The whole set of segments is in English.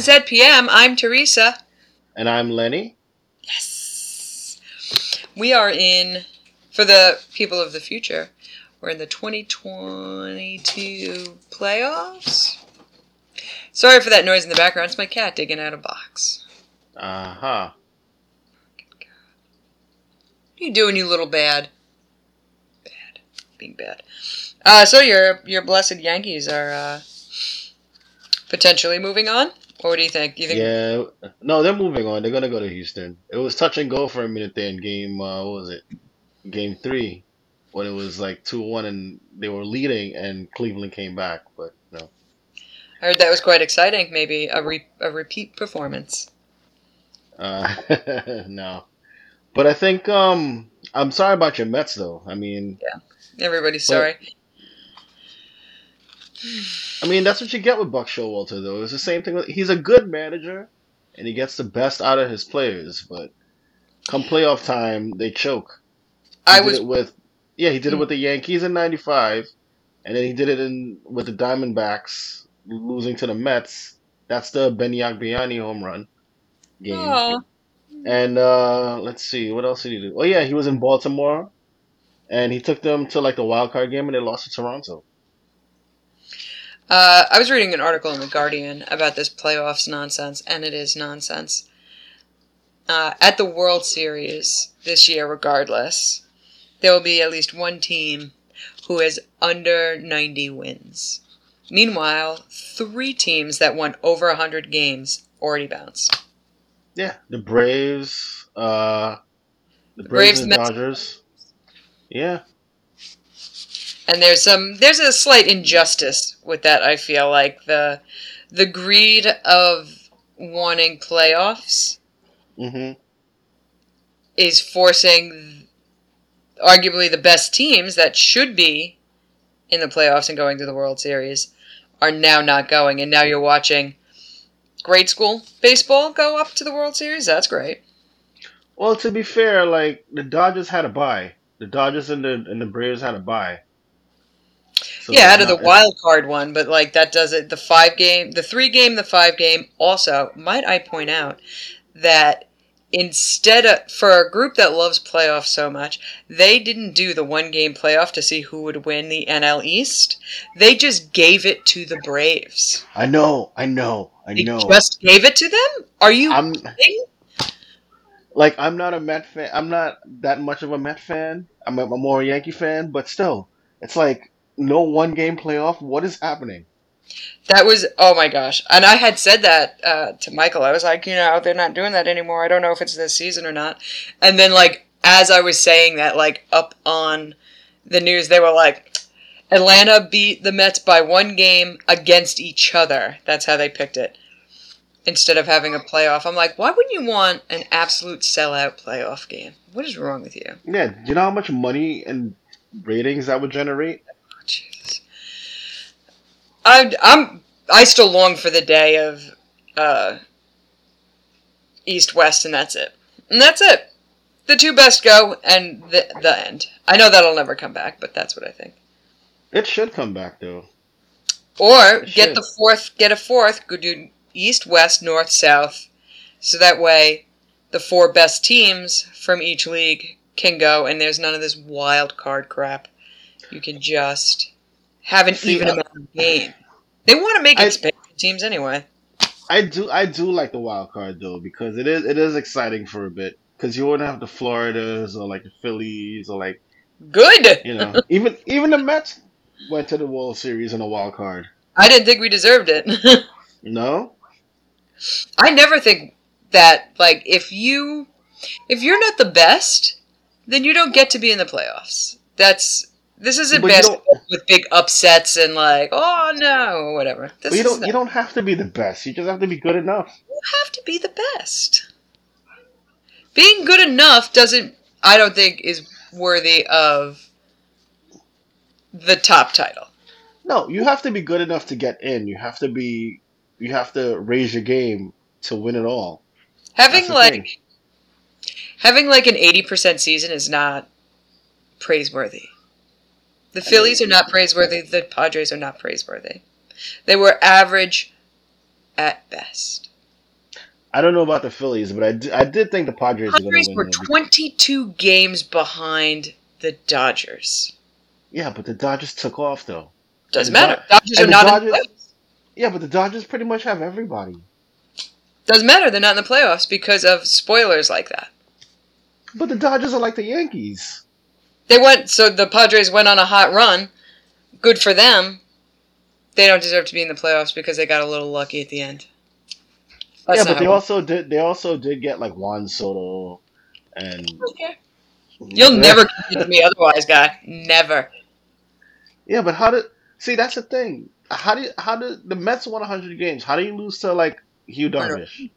to ZPM. I'm Teresa. And I'm Lenny. Yes. We are in, for the people of the future, we're in the 2022 playoffs. Sorry for that noise in the background. It's my cat digging out a box. Uh-huh. Good God. What are you doing, you little bad? Bad. Being bad. So your blessed Yankees are potentially moving on? Or what do you think? Yeah. No, they're moving on. They're going to go to Houston. It was touch and go for a minute there in game, Game 3, when it was like 2-1 and they were leading and Cleveland came back, but no. I heard that was quite exciting. Maybe a repeat performance. No. But I think I'm sorry about your Mets, though. I mean... Yeah, everybody's sorry. I mean, that's what you get with Buck Showalter, though. It's the same thing. He's a good manager, and he gets the best out of his players. But come playoff time, they choke. He did it with the Yankees in '95, and then he did it with the Diamondbacks, losing to the Mets. That's the Benyak Biani home run game. Aww. And let's see, what else did he do? Oh yeah, he was in Baltimore, and he took them to like the wild card game, and they lost to Toronto. I was reading an article in The Guardian about this playoffs nonsense, and it is nonsense. At the World Series this year, regardless, there will be at least one team who is under 90 wins. Meanwhile, 3 teams that won over 100 games already bounced. Yeah, the Braves, and Dodgers. Yeah. And there's a slight injustice with that, I feel like. The greed of wanting playoffs is forcing arguably the best teams that should be in the playoffs and going to the World Series are now not going. And now you're watching grade school baseball go up to the World Series. That's great. Well, to be fair, like, the Dodgers had a bye. The Dodgers and the Braves had a bye. So yeah, out of the wild card one, but like that does it. The 5-game, the 3-game, the 5-game. Also, might I point out that instead of, for a group that loves playoffs so much, they didn't do the 1-game playoff to see who would win the NL East. They just gave it to the Braves. I know. They just gave it to them? Are you kidding? Like, I'm not a Met fan. I'm not that much of a Met fan. I'm more a Yankee fan, but still, it's like. No 1-game playoff? What is happening? That was, oh my gosh. And I had said that to Michael. I was like, they're not doing that anymore. I don't know if it's this season or not. And then, like, as I was saying that, like, up on the news, they were like, Atlanta beat the Mets by 1 game against each other. That's how they picked it. Instead of having a playoff. I'm like, why wouldn't you want an absolute sellout playoff game? What is wrong with you? Yeah, do you know how much money and ratings that would generate? Jesus. I still long for the day of East-West, and that's it. The 2 best go, and the end. I know that'll never come back, but that's what I think. It should come back, though. Or get a fourth, go do East-West, North-South, so that way the 4 best teams from each league can go, and there's none of this wild card crap. You can just have an even amount of game. They want to make expansion teams anyway. I do like the wild card though, because it is exciting for a bit. Because you wouldn't have the Floridas or like the Phillies or like good. Even the Mets went to the World Series in a wild card. I didn't think we deserved it. No, I never think that. Like if you're not the best, then you don't get to be in the playoffs. This isn't basketball with big upsets and like, oh no, whatever. You don't have to be the best. You just have to be good enough. You have to be the best. Being good enough I don't think is worthy of the top title. No, you have to be good enough to get in. You have to raise your game to win it all. Having an 80% season is not praiseworthy. The Phillies are not praiseworthy. The Padres are not praiseworthy. They were average at best. I don't know about the Phillies, but I did think the Padres were going to win. The Padres were 22 games behind the Dodgers. Yeah, but the Dodgers took off, though. Doesn't matter. The Dodgers are not in the playoffs. Yeah, but the Dodgers pretty much have everybody. Doesn't matter. They're not in the playoffs because of spoilers like that. But the Dodgers are like the Yankees. So the Padres went on a hot run. Good for them. They don't deserve to be in the playoffs because they got a little lucky at the end. That's but they also did get like Juan Soto and. Okay. You'll never convince me otherwise, guy. Never. Yeah, but that's the thing. How do the Mets won 100 games? How do you lose to like Hugh Darvish?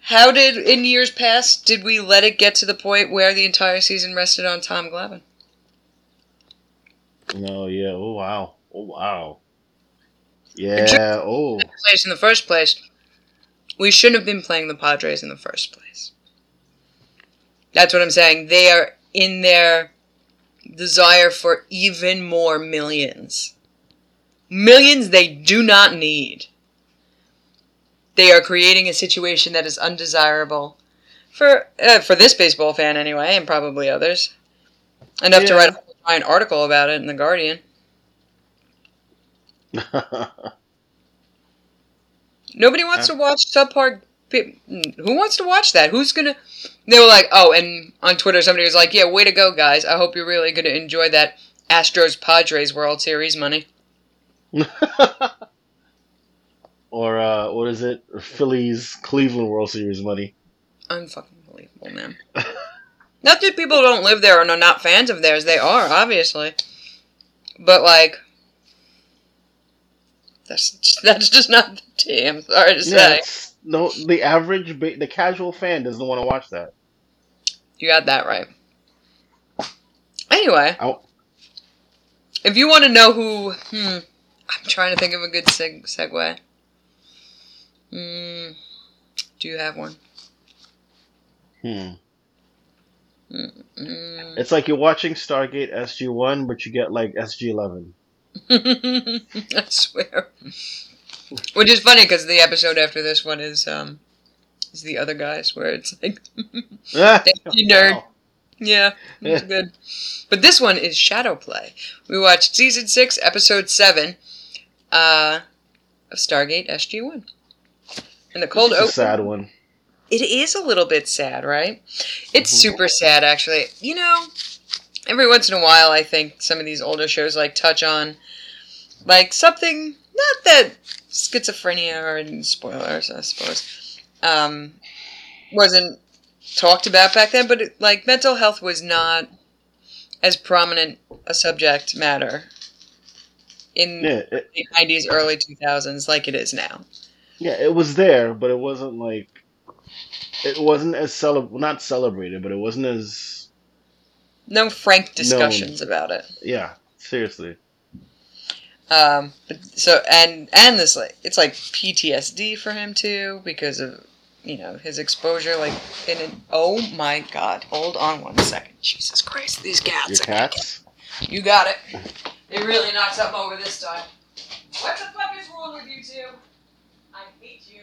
How did in years past did we let it get to the point where the entire season rested on Tom Glavine? No, yeah. Oh wow. Yeah. Oh. In the first place, we shouldn't have been playing the Padres in the first place. That's what I'm saying. They are in their desire for even more millions. Millions they do not need. They are creating a situation that is undesirable for this baseball fan anyway, and probably others. Enough to write an article about it in The Guardian. Nobody wants to watch subpar. Who wants to watch that? Who's gonna? They were like, oh, and on Twitter somebody was like, yeah, way to go, guys. I hope you're really gonna enjoy that Astros-Padres World Series money. Or what is it? Phillies-Cleveland World Series money. Unfucking believable, man. Not that people don't live there and are not fans of theirs. They are, obviously. But like. That's just not the team. I'm sorry to say. No, the average, the casual fan doesn't want to watch that. You got that right. Anyway, if you want to know who, I'm trying to think of a good segue. Do you have one? It's like you're watching Stargate SG-1, but you get like SG-11. I swear. Which is funny because the episode after this one is the other guys where it's like you nerd. Wow. Yeah, it's good. But this one is Shadowplay. We watched season 6, episode 7 of Stargate SG-1. And the cold open. It's a sad one. It is a little bit sad, right? It's super sad, actually. You know. Every once in a while, I think some of these older shows like touch on like something, not that schizophrenia or spoilers, I suppose, wasn't talked about back then, but it, like mental health was not as prominent a subject matter in the 90s, early 2000s, like it is now. Yeah, it was there, but it wasn't like it wasn't as not celebrated, but it wasn't as. No frank discussions about it. Yeah, seriously. And this like it's like PTSD for him too because of his exposure. Like in oh my God! Hold on one second. Jesus Christ! These cats. Your cats. You got it. They really knocked something over this time. What the fuck is wrong with you two? I hate you.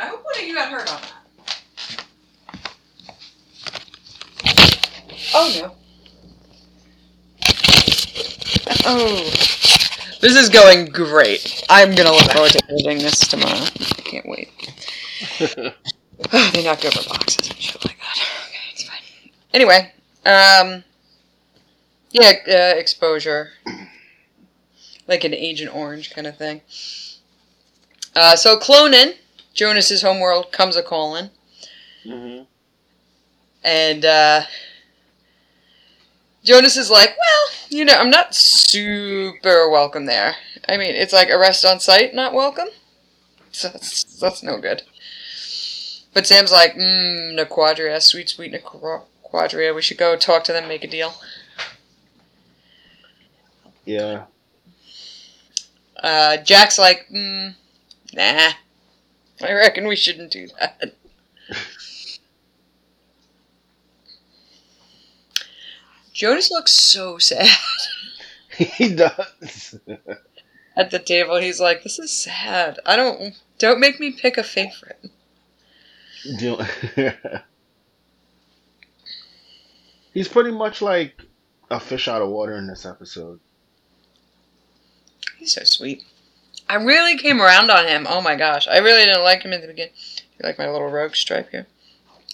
I hope one of you got hurt on that. Oh, no. Oh. This is going great. I'm going to look forward to editing this tomorrow. I can't wait. They knocked over boxes and shit like that. Okay, it's fine. Anyway. Exposure. Like an Agent Orange kind of thing. So, cloning. Jonas' homeworld comes a-calling. Mm-hmm. And Jonas is like, I'm not super welcome there. I mean, it's like arrest on sight, not welcome. So that's no good. But Sam's like, naquadria, sweet naquadria. We should go talk to them, make a deal. Yeah. Jack's like, nah. I reckon we shouldn't do that. Jonas looks so sad. He does. At the table, he's like, this is sad. Don't make me pick a favorite. He's pretty much like a fish out of water in this episode. He's so sweet. I really came around on him. Oh my gosh. I really didn't like him in the beginning. You like my little rogue stripe here?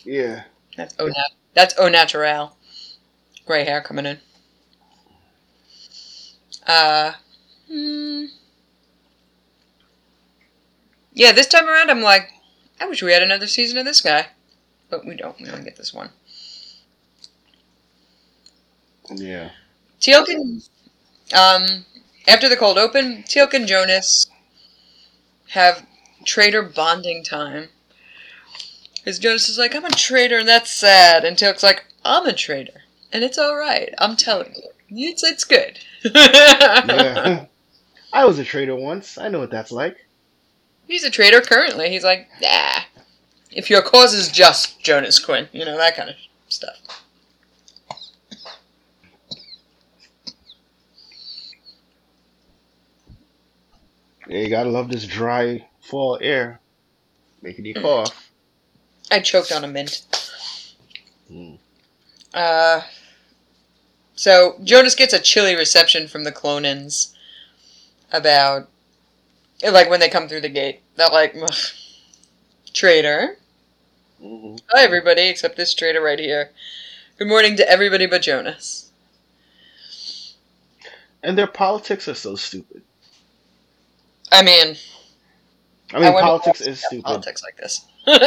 Yeah. That's au naturel. Gray hair coming in. Yeah, this time around I'm like, I wish we had another season of this guy. But we don't. We only get this one. Yeah. Teal'c and, after the cold open, Teal'c and Jonas have traitor bonding time. Because Jonas is like, I'm a traitor and that's sad. And Teal'c's like, I'm a traitor. And it's alright. I'm telling you. It's good. Yeah. I was a traitor once. I know what that's like. He's a traitor currently. He's like, nah. If your cause is just, Jonas Quinn. You know, that kind of stuff. Yeah, you gotta love this dry fall air. Making you cough. I choked on a mint. Mm. So, Jonas gets a chilly reception from the Clonans about, like, when they come through the gate. They're like, ugh, traitor. Mm-hmm. Hi, everybody, except this traitor right here. Good morning to everybody but Jonas. And their politics are so stupid. I mean, politics is stupid. Politics like this. But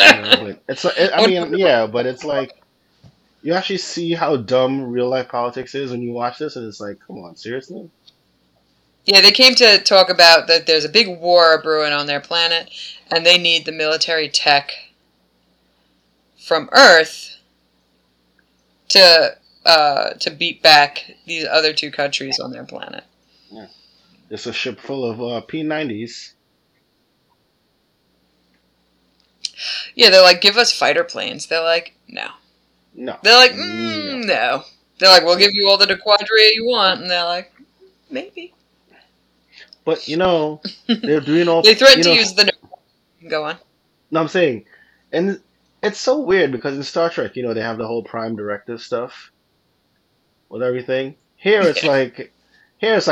it's like, you actually see how dumb real-life politics is when you watch this, and it's like, come on, seriously? Yeah, they came to talk about that there's a big war brewing on their planet, and they need the military tech from Earth to beat back these other two countries on their planet. Yeah. It's a ship full of P-90s. Yeah, they're like, give us fighter planes. They're like, no. No. They're like, no. They're like, we'll give you all the naquadria you want. And they're like, maybe. But, you know, they're doing all... they threatened to use the... Go on. No, I'm saying. And it's so weird because in Star Trek, you know, they have the whole Prime Directive stuff with everything. Here it's like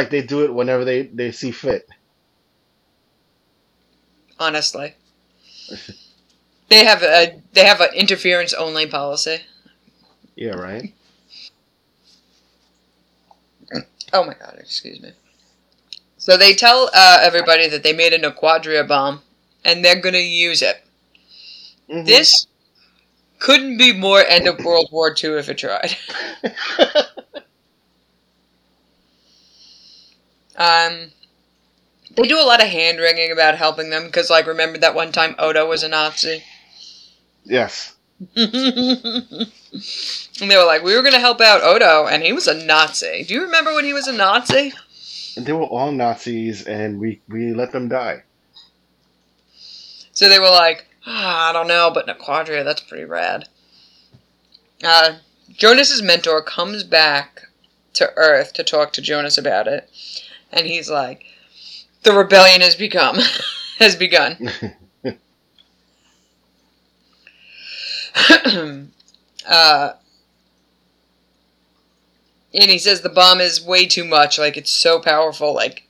they do it whenever they see fit. Honestly. They have an interference only policy. Yeah, right. Oh my god, excuse me. So they tell everybody that they made a naquadria bomb and they're gonna use it. Mm-hmm. This couldn't be more end of World War II if it tried. They do a lot of hand-wringing about helping them, because, like, remember that one time Odo was a Nazi? Yes. And they were like, we were going to help out Odo, and he was a Nazi. Do you remember when he was a Nazi? And they were all Nazis, and we let them die. So they were like, I don't know, but naquadria, that's pretty rad. Jonas's mentor comes back to Earth to talk to Jonas about it. And he's like, the rebellion has begun. And he says the bomb is way too much. Like, it's so powerful. Like,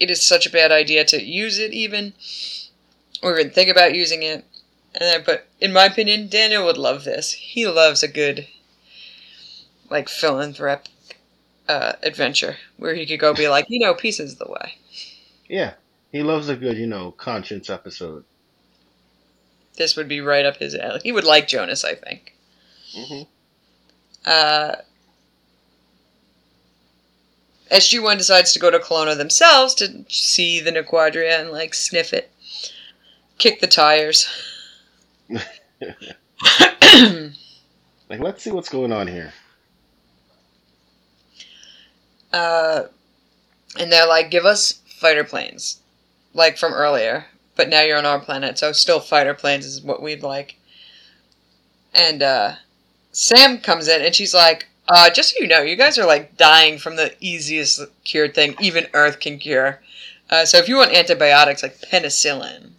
it is such a bad idea to use it even. Or even think about using it. But in my opinion, Daniel would love this. He loves a good, like, philanthropic adventure where he could go be like, you know, peace is the way. Yeah, he loves a good, you know, conscience episode. This would be right up his alley. He would like Jonas, I think. Mm-hmm. SG-1 decides to go to Kelowna themselves to see the naquadria and, like, sniff it. Kick the tires. Like, let's see what's going on here. And they're like, give us fighter planes, like from earlier. But now you're on our planet, so still fighter planes is what we'd like. And Sam comes in, and she's like, just so you know, you guys are, like, dying from the easiest cured thing even Earth can cure. So if you want antibiotics, like penicillin,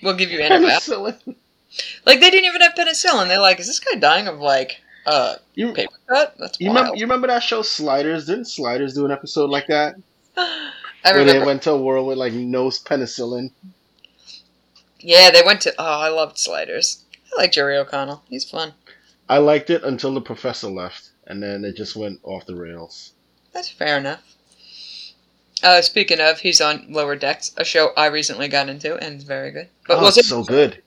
we'll give you antibiotics. Penicillin. Like, they didn't even have penicillin. They're like, is this guy dying of, like, paper cut? That's wild. You remember that show Sliders? Didn't Sliders do an episode like that? I remember. Where they went to a world with, like, no penicillin. Yeah, they went to... Oh, I loved Sliders. I like Jerry O'Connell. He's fun. I liked it until the professor left, and then it just went off the rails. That's fair enough. Speaking of, he's on Lower Decks, a show I recently got into, and it's very good. But it's so good.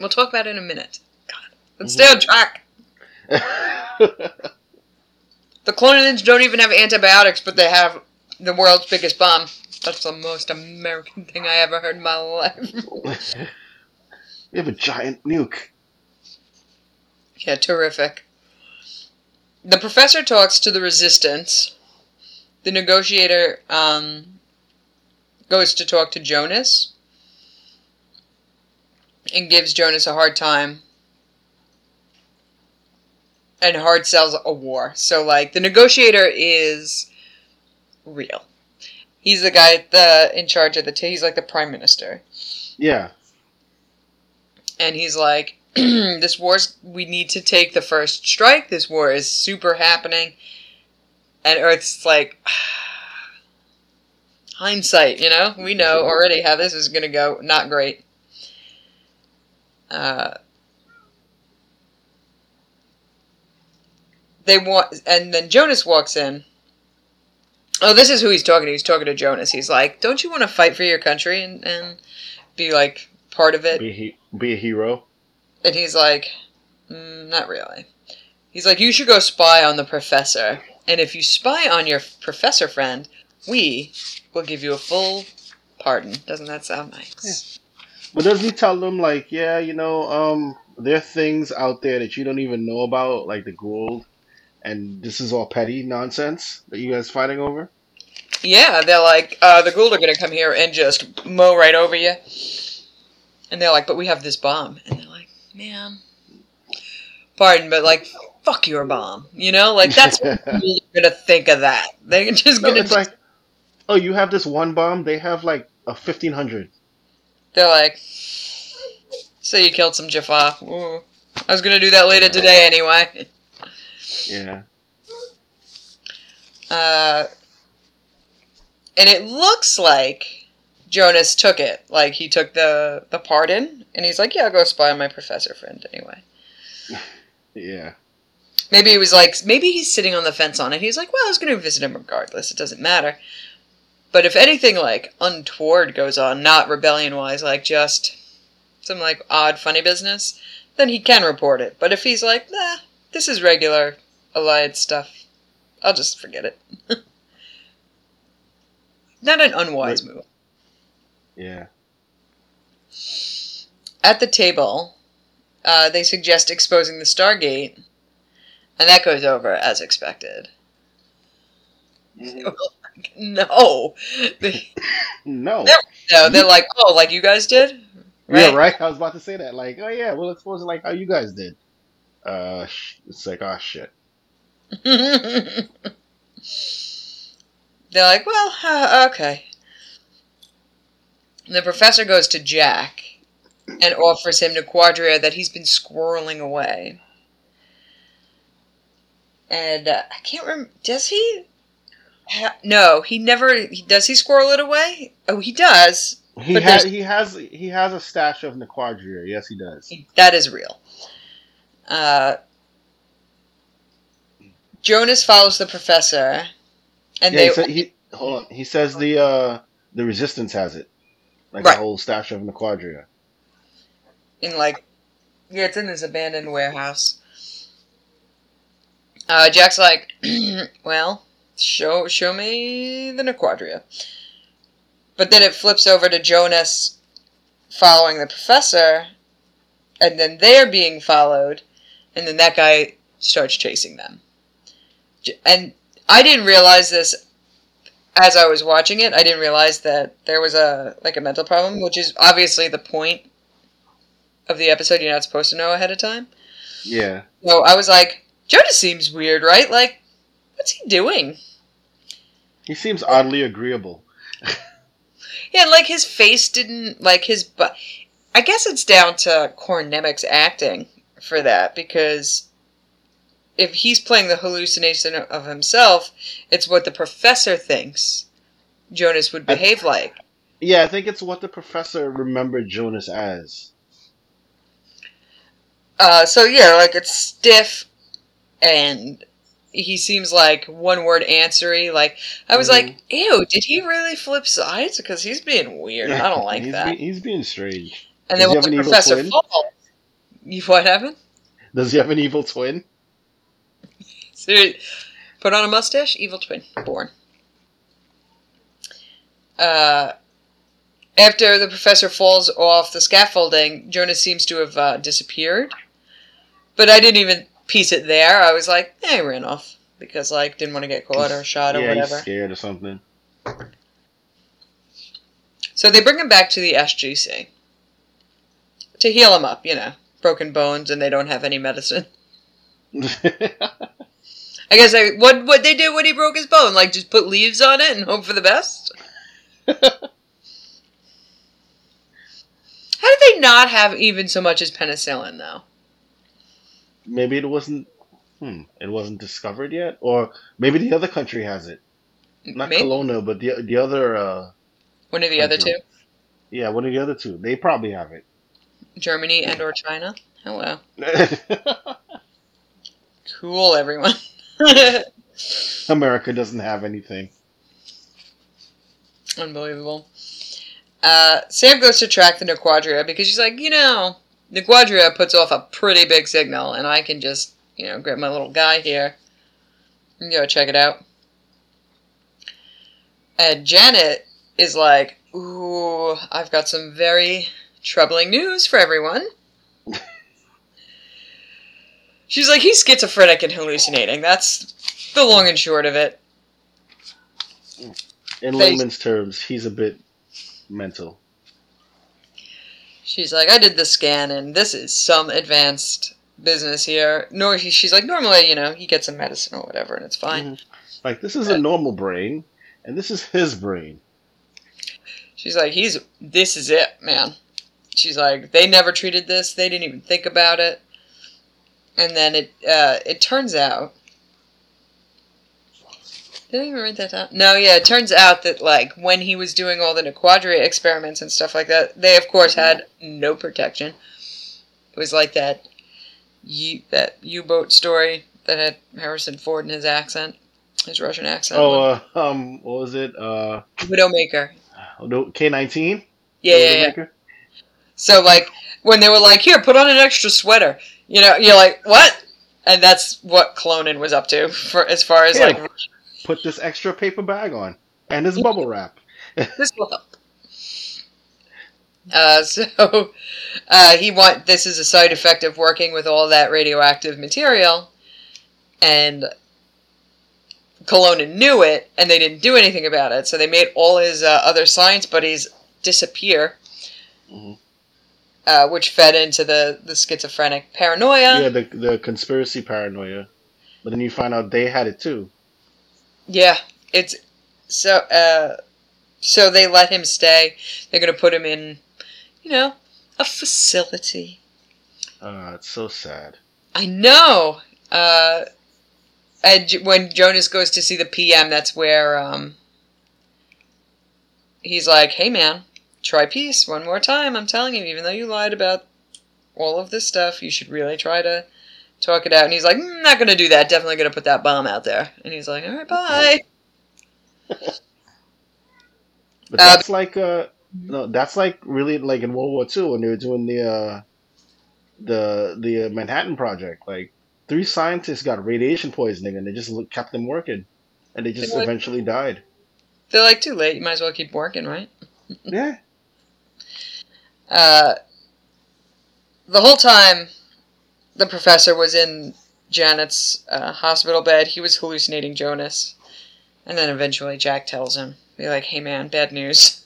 We'll talk about it in a minute. God, let's stay on track. The Clonidans don't even have antibiotics, but they have the world's biggest bomb. That's the most American thing I ever heard in my life. We have a giant nuke. Yeah, terrific. The professor talks to the resistance. The negotiator goes to talk to Jonas and gives Jonas a hard time and hard sells a war. So, like, the negotiator is real. He's the guy in charge of he's like the prime minister. Yeah. And he's like, this war's, we need to take the first strike. This war is super happening. And Earth's like, hindsight, you know? We know already how this is going to go. Not great. And then Jonas walks in. Oh, this is who he's talking to. He's talking to Jonas. He's like, don't you want to fight for your country and be, like, part of it? Be a hero. And he's like, not really. He's like, you should go spy on the professor. And if you spy on your professor friend, we will give you a full pardon. Doesn't that sound nice? Yeah. But doesn't he tell them, like, yeah, you know, there are things out there that you don't even know about, like the Goa'uld, and this is all petty nonsense that you guys are fighting over? Yeah, they're like, the Goa'uld are going to come here and just mow right over you. And they're like, but we have this bomb. And they're like, man, pardon, but, like, fuck your bomb, you know? Like, that's what people are going to think of that. They're just going to... It's like, oh, you have this one bomb? They have, like, a 1,500. They're like, so you killed some Jaffa. Ooh. I was going to do that later today anyway. Yeah. And it looks like Jonas took it. Like, he took the pardon, and he's like, yeah, I'll go spy on my professor friend anyway. Yeah. Maybe he was like, maybe he's sitting on the fence on it. He's like, well, I was going to visit him regardless. It doesn't matter. But if anything, like, untoward goes on, not rebellion-wise, like, just some, like, odd, funny business, then he can report it. But if he's like, nah, this is regular Alliance stuff, I'll just forget it. Not an unwise move. Yeah. At the table, they suggest exposing the Stargate, and that goes over as expected. Mm-hmm. No. No. No, they're like, oh, like you guys did? Right? Yeah, right? I was about to say that. Like, oh, yeah, well, it's supposed to like how you guys did. It's like, oh, shit. They're like, well, okay. The professor goes to Jack and offers him naquadria that he's been squirreling away. And I can't remember. Does he... No, he never. Does he squirrel it away? Oh, he does. He has a stash of naquadria. Yes, he does. That is real. Jonas follows the professor, and they. So hold on. He says the resistance has it, like a whole stash of naquadria. In it's in this abandoned warehouse. Jack's like, well. Show me the naquadria. But then it flips over to Jonas following the professor, and then they're being followed, and then that guy starts chasing them. And I didn't realize this as I was watching it, I didn't realize that there was a mental problem, which is obviously the point of the episode. You're not supposed to know ahead of time. Yeah. So I was like, Jonas seems weird, right? Like, what's he doing? He seems oddly agreeable. Yeah, like his face didn't, like his butt. I guess it's down to Corn Nemec's acting for that, because if he's playing the hallucination of himself, it's what the professor thinks Jonas would behave like. Yeah, I think it's what the professor remembered Jonas as. So it's stiff, and he seems like one-word answery. Like, I was like, ew, did he really flip sides? Because he's being weird. I don't like that. He's being strange. And then when the professor falls, what happened? Does he have an evil twin? Seriously. Put on a mustache, evil twin. Born. After the professor falls off the scaffolding, Jonas seems to have disappeared. But I didn't even piece it there. I was like, he ran off. Because, didn't want to get caught or shot or whatever. Yeah, he's scared or something. So they bring him back to the SGC. To heal him up, Broken bones and they don't have any medicine. I guess what they did when he broke his bone, just put leaves on it and hope for the best? How did they not have even so much as penicillin, though? Maybe it wasn't. It wasn't discovered yet, or maybe the other country has it. Not Kelowna, but the other. One of the country. Other two. Yeah, one of the other two. They probably have it. Germany and or China. Hello. Cool, everyone. America doesn't have anything. Unbelievable. Sam goes to track the naquadria because she's like, naquadria puts off a pretty big signal, and I can just, grab my little guy here and go check it out. And Janet is like, ooh, I've got some very troubling news for everyone. She's like, he's schizophrenic and hallucinating. That's the long and short of it. In layman's terms, he's a bit mental. She's like, I did the scan, and this is some advanced business here. She's like, normally, he gets some medicine or whatever, and it's fine. Mm-hmm. Like, this is a normal brain, and this is his brain. She's like, this is it, man. She's like, they never treated this. They didn't even think about it. And then it turns out. Did I even write that down? No, yeah, it turns out that when he was doing all the naquadria experiments and stuff like that, they of course had no protection. It was like that that U-boat story that had Harrison Ford in his accent, his Russian accent. Oh, what was it? Widowmaker. K-19. Yeah. So when they were like, here, put on an extra sweater. You're like, what? And that's what Clonin was up to, for as far as put this extra paper bag on and his bubble wrap. This will help. This is a side effect of working with all that radioactive material, and Colonin knew it, and they didn't do anything about it. So they made all his other science buddies disappear. Mm-hmm. Which fed into the schizophrenic paranoia. Yeah, the conspiracy paranoia. But then you find out they had it too. Yeah, it's so they let him stay. They're gonna put him in, a facility. It's so sad. I know. And when Jonas goes to see the PM, that's where he's like, "Hey, man. Try peace one more time. I'm telling you, even though you lied about all of this stuff, you should really try to talk it out." And he's like, I'm not going to do that. Definitely going to put that bomb out there. And he's like, all right, bye. But that's really like in World War II when they were doing the Manhattan Project. Like 3 scientists got radiation poisoning and they just kept them working. And they just eventually died. They're like, too late. You might as well keep working, right? Yeah. The whole time the professor was in Janet's hospital bed, he was hallucinating Jonas. And then eventually Jack tells him, be like, hey man, bad news.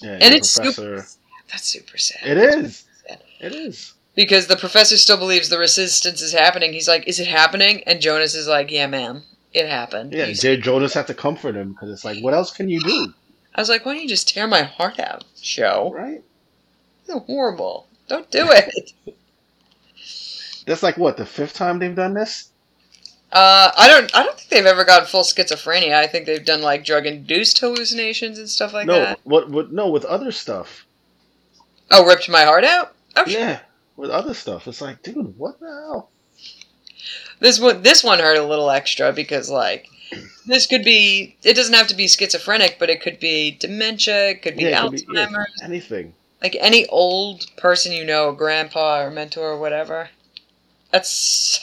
Yeah, and it's super, that's super sad. It is. Sad. It is. Because the professor still believes the resistance is happening. He's like, is it happening? And Jonas is like, yeah, ma'am, it happened. Yeah, did Jonas have to comfort him? Because it's like, what else can you do? I was like, why don't you just tear my heart out, show? Right? You're horrible. Don't do it. That's like, what, the fifth time they've done this? I don't think they've ever gotten full schizophrenia. I think they've done, like, drug-induced hallucinations and stuff like that. No, with other stuff. Oh, ripped my heart out? Oh, yeah. Sure. With other stuff, it's like, dude, what the hell? This one hurt a little extra because, like, this could be, it doesn't have to be schizophrenic, but it could be dementia, it could be Alzheimer's. Yeah, anything. Like, any old person you know, grandpa or mentor or whatever. That's,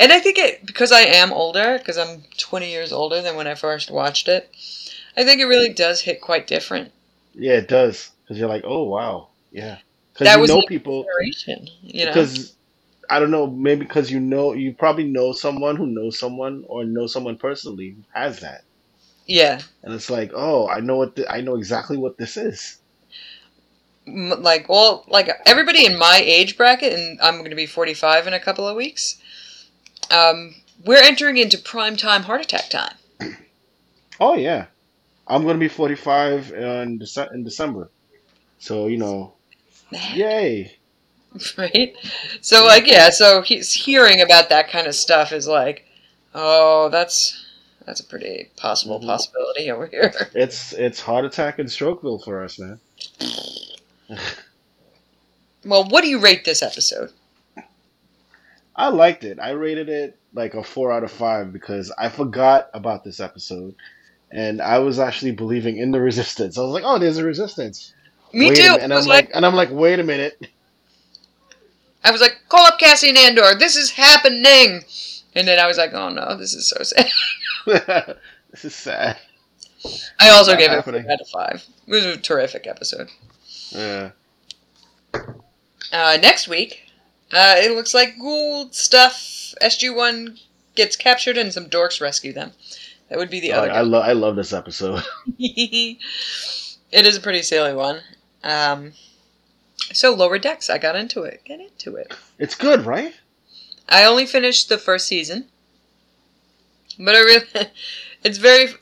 and I think it, because I am older, because I'm 20 years older than when I first watched it, I think it really does hit quite different. Yeah, it does. Because you're like, oh, wow, yeah. That was a consideration, you know? Because, I don't know, maybe because you probably know someone who knows someone or know someone personally who has that. Yeah. And it's like, oh, I know exactly what this is. Like, well, like, everybody in my age bracket, and I'm going to be 45 in a couple of weeks, we're entering into prime time heart attack time. Oh, yeah. I'm going to be 45 in December. So, you know... Yay. Right? So, like, yeah, so he's hearing about that kind of stuff is like, oh, that's a pretty possible possibility over here. It's heart attack and strokeville for us, man. Well, what do you rate this episode? I liked it. I rated it like a 4 out of 5 because I forgot about this episode. And I was actually believing in the resistance. I was like, oh, there's a resistance. Me too. And I'm like, wait a minute. I was like, call up Cassie and Andor. This is happening. And then I was like, oh no, this is so sad. This is sad. I also gave it 4 out of 5. It was a terrific episode. Yeah. Next week, it looks like Goa'uld stuff. SG-1 gets captured and some dorks rescue them. That would be the other. I love this episode. It is a pretty silly one. So Lower Decks, I got into it. Get into it. It's good, right? I only finished the first season. But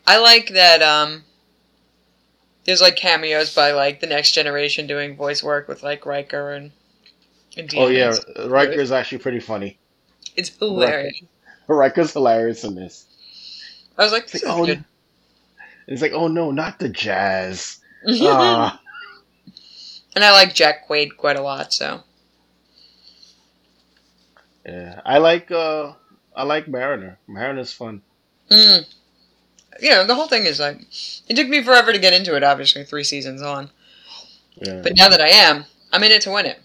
I like that there's like cameos by like the Next Generation doing voice work with like Riker and Oh yeah, Riker's actually pretty funny. It's hilarious. Riker's hilarious in this. I was like, this is good. It's like, oh no, not the jazz. And I like Jack Quaid quite a lot, so. Yeah, I like Mariner. Mariner's fun. Mm. Yeah, the whole thing is like, it took me forever to get into it. Obviously, 3 seasons on. Yeah. But now that I am, I'm in it to win it.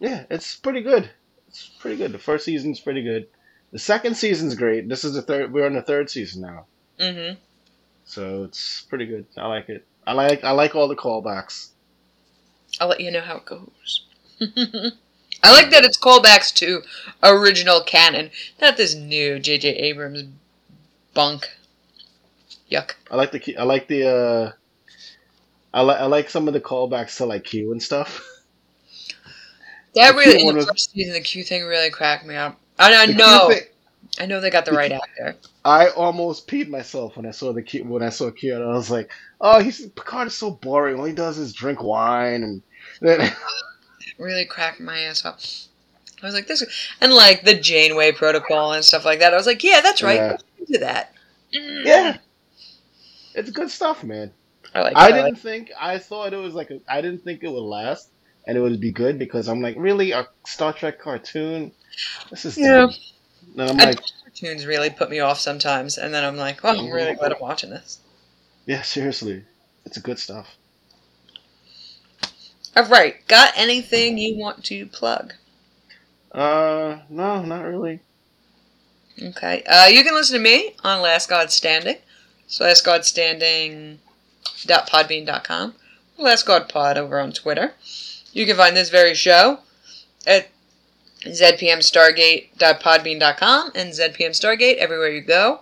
Yeah, it's pretty good. It's pretty good. The first season's pretty good. The second season's great. This is the third. We're on the third season now. Mm-hmm. So it's pretty good. I like it. I like all the callbacks. I'll let you know how it goes. I like that it's callbacks to original canon, not this new J.J. Abrams bunk. Yuck. I like some of the callbacks to like Q and stuff. That really in the first season, the Q thing really cracked me up. And I know they got the right actor. I almost peed myself when I saw Q, and I was like, "Oh, Picard is so boring. All he does is drink wine." And then it really cracked my ass up. I was like, "This," and like the Janeway protocol and stuff like that. I was like, "Yeah, that's right. Yeah. Into that." Yeah, it's good stuff, man. I didn't think it would last, and it would be good because I'm like, really, a Star Trek cartoon? This is dumb. And I'm like, cartoons really put me off sometimes, and then I'm like, well, I'm really glad I'm watching this. Yeah, seriously. It's good stuff. All right. Got anything you want to plug? No, not really. Okay. You can listen to me on Last God Standing. It's lastgodstanding.podbean.com. Last God Pod over on Twitter. You can find this very show at ZPMStargate.podbean.com and ZPM Stargate everywhere you go.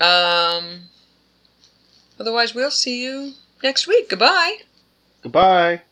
Otherwise, we'll see you next week. Goodbye. Goodbye.